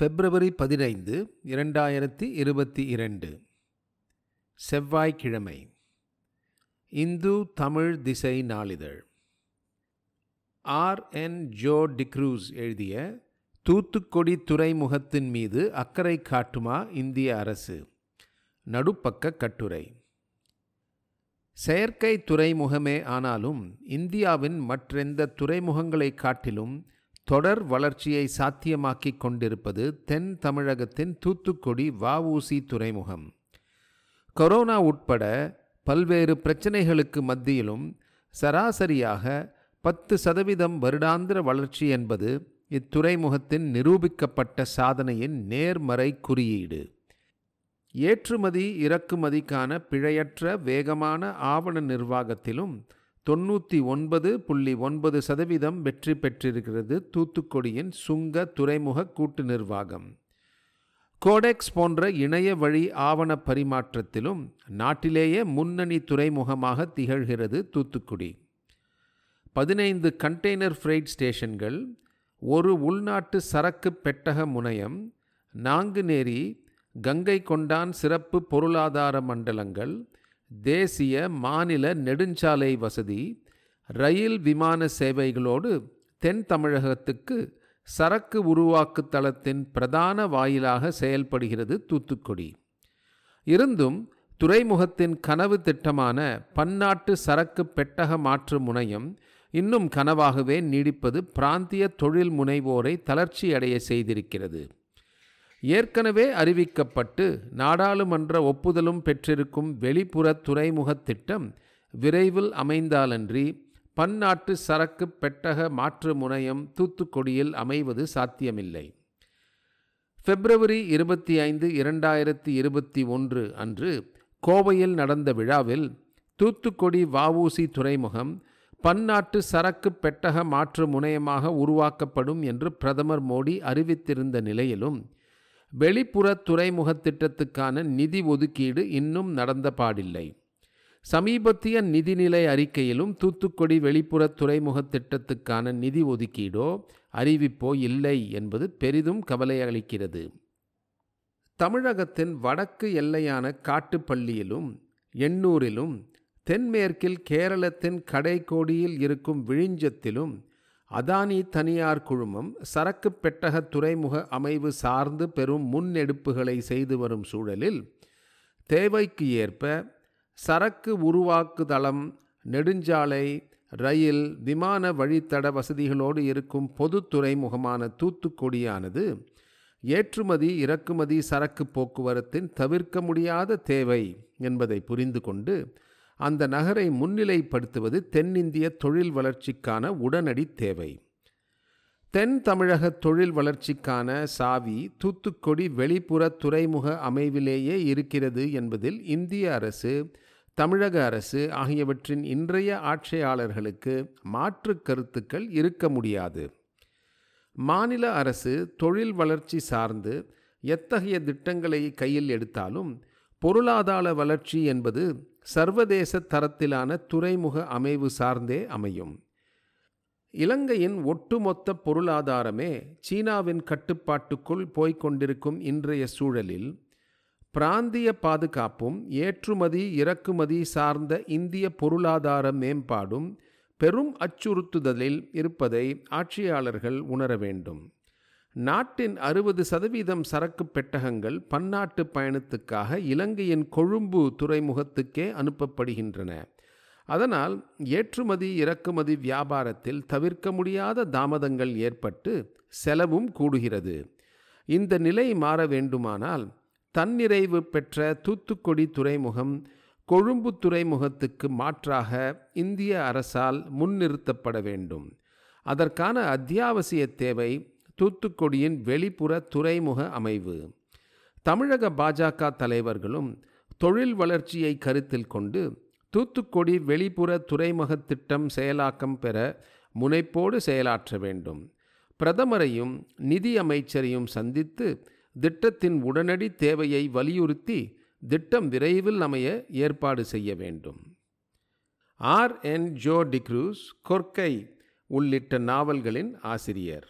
February 15, 2022 செவ்வாய்க்கிழமை. இந்து தமிழ் திசை நாளிதழ். R N Joe DeGruise எழுதிய தூத்துக்குடி துறைமுகத்தின் மீது அக்கறை காட்டுமா இந்திய அரசு? நடுப்பக்க கட்டுரை. செயற்கை துறைமுகமே ஆனாலும் இந்தியாவின் மற்றெந்த துறைமுகங்களை காட்டிலும் தொடர் வளர்ச்சியை சாத்தியமாக்கி கொண்டிருப்பது தென் தமிழகத்தின் தூத்துக்குடி வஉசி துறைமுகம். கொரோனா உட்பட பல்வேறு பிரச்சனைகளுக்கு மத்தியிலும் சராசரியாக 10% வருடாந்திர வளர்ச்சி என்பது இத்துறைமுகத்தின் நிரூபிக்கப்பட்ட சாதனையின் நேர்மறை குறியீடு. ஏற்றுமதி இறக்குமதிக்கான பிழையற்ற வேகமான ஆவண நிர்வாகத்திலும் 99.9% வெற்றி பெற்றிருக்கிறது தூத்துக்குடியின் சுங்க துறைமுக கூட்டு நிர்வாகம். கோடெக்ஸ் போன்ற இணைய வழி ஆவண பரிமாற்றத்திலும் நாட்டிலேயே முன்னணி துறைமுகமாக திகழ்கிறது தூத்துக்குடி. 15 கண்டெய்னர் ஃப்ரைட் ஸ்டேஷன்கள், ஒரு உள்நாட்டு சரக்கு பெட்டக முனையம், நாங்குநேரி கங்கை கொண்டான் சிறப்பு பொருளாதார மண்டலங்கள், தேசிய மாநில நெடுஞ்சாலை வசதி, ரயில் விமான சேவைகளோடு தென் தமிழகத்துக்கு சரக்கு உருவாக்கு தளத்தின் பிரதான வாயிலாக செயல்படுகிறது தூத்துக்குடி. இருந்தும் துறைமுகத்தின் கனவு திட்டமான பன்னாட்டு சரக்கு பெட்டக மாற்று முனையம் இன்னும் கனவாகவே நீடிப்பது பிராந்திய தொழில் முனைவோரை தளர்ச்சியடைய செய்திருக்கிறது. ஏற்கனவே அறிவிக்கப்பட்டு நாடாளுமன்ற ஒப்புதலும் பெற்றிருக்கும் வெளிப்புற துறைமுக திட்டம் விரைவில் அமைந்தாலன்றி பன்னாட்டு சரக்கு பெட்டக மாற்று முனையம் தூத்துக்குடியில் அமைவது சாத்தியமில்லை. February 25, 2021 அன்று கோவையில் நடந்த விழாவில் தூத்துக்குடி வஉசி துறைமுகம் பன்னாட்டு சரக்கு பெட்டக மாற்று முனையமாக உருவாக்கப்படும் என்று பிரதமர் மோடி அறிவித்திருந்த நிலையிலும் வெளிப்புற துறைமுக திட்டத்துக்கான நிதி ஒதுக்கீடு இன்னும் நடந்த பாடில்லை. சமீபத்திய நிதிநிலை அறிக்கையிலும் தூத்துக்குடி வெளிப்புற துறைமுக திட்டத்துக்கான நிதி ஒதுக்கீடோ அறிவிப்போ இல்லை என்பது பெரிதும் கவலையளிக்கிறது. தமிழகத்தின் வடக்கு எல்லையான காட்டுப்பள்ளியிலும் எண்ணூரிலும், தென்மேற்கில் கேரளத்தின் கடைக்கோடியில் இருக்கும் விழிஞ்சத்திலும் அதானி தனியார் குழுமம் சரக்கு பெட்டக துறைமுக அமைவு சார்ந்து பெரும் முன்னெடுப்புகளை செய்து வரும் சூழலில் தேவைக்கு ஏற்ப சரக்கு உருவாக்குதளம், நெடுஞ்சாலை, ரயில், விமான வழித்தட வசதிகளோடு இருக்கும் பொது துறைமுகமான தூத்துக்குடியானது ஏற்றுமதி இறக்குமதி சரக்கு போக்குவரத்தின் தவிர்க்க முடியாத தேவை என்பதை புரிந்து கொண்டு அந்த நகரை முன்னிலைப்படுத்துவது தென்னிந்திய தொழில் வளர்ச்சிக்கான உடனடி தேவை. தென் தமிழக தொழில் வளர்ச்சிக்கான சாவி தூத்துக்குடி வெளிப்புற துறைமுக அமைவிலேயே இருக்கிறது என்பதில் இந்திய அரசு, தமிழக அரசு ஆகியவற்றின் இன்றைய ஆட்சியாளர்களுக்கு மாற்று கருத்துக்கள் இருக்க முடியாது. மாநில அரசு தொழில் வளர்ச்சி சார்ந்து எத்தகைய திட்டங்களை கையில் எடுத்தாலும் பொருளாதார வளர்ச்சி என்பது சர்வதேச தரத்திலான துறைமுக அமைவு சார்ந்தே அமையும். இலங்கையின் ஒட்டுமொத்த பொருளாதாரமே சீனாவின் கட்டுப்பாட்டுக்குள் போய்கொண்டிருக்கும் இன்றைய சூழலில் பிராந்திய பாதுகாப்பும் ஏற்றுமதி இறக்குமதி சார்ந்த இந்திய பொருளாதார மேம்பாடும் பெரும் அச்சுறுத்துதலில் இருப்பதை ஆட்சியாளர்கள் உணர வேண்டும். நாட்டின் 60% சரக்கு பெட்டகங்கள் பன்னாட்டு பயணத்துக்காக இலங்கையின் கொழும்பு துறைமுகத்துக்கே அனுப்பப்படுகின்றன. அதனால் ஏற்றுமதி இறக்குமதி வியாபாரத்தில் தவிர்க்க முடியாத தாமதங்கள் ஏற்பட்டு செலவும் கூடுகிறது. இந்த நிலை மாற வேண்டுமானால் தன்னிறைவு பெற்ற தூத்துக்குடி துறைமுகம் கொழும்பு துறைமுகத்துக்கு மாற்றாக இந்திய அரசால் முன்னிறுத்தப்பட வேண்டும். அதற்கான அத்தியாவசிய தேவை தூத்துக்குடியின் வெளிப்புற துறைமுக அமைவு. தமிழக பாஜக தலைவர்களும் தொழில் வளர்ச்சியை கருத்தில் கொண்டு தூத்துக்குடி வெளிப்புற துறைமுக திட்டம் செயலாக்கம் பெற முனைப்போடு செயலாற்ற வேண்டும். பிரதமரையும் நிதி அமைச்சரையும் சந்தித்து திட்டத்தின் உடனடி தேவையை வலியுறுத்தி திட்டம் விரைவில் அமைய ஏற்பாடு செய்ய வேண்டும். R N Joe DeGruise, Korkai உள்ளிட்ட நாவல்களின் ஆசிரியர்.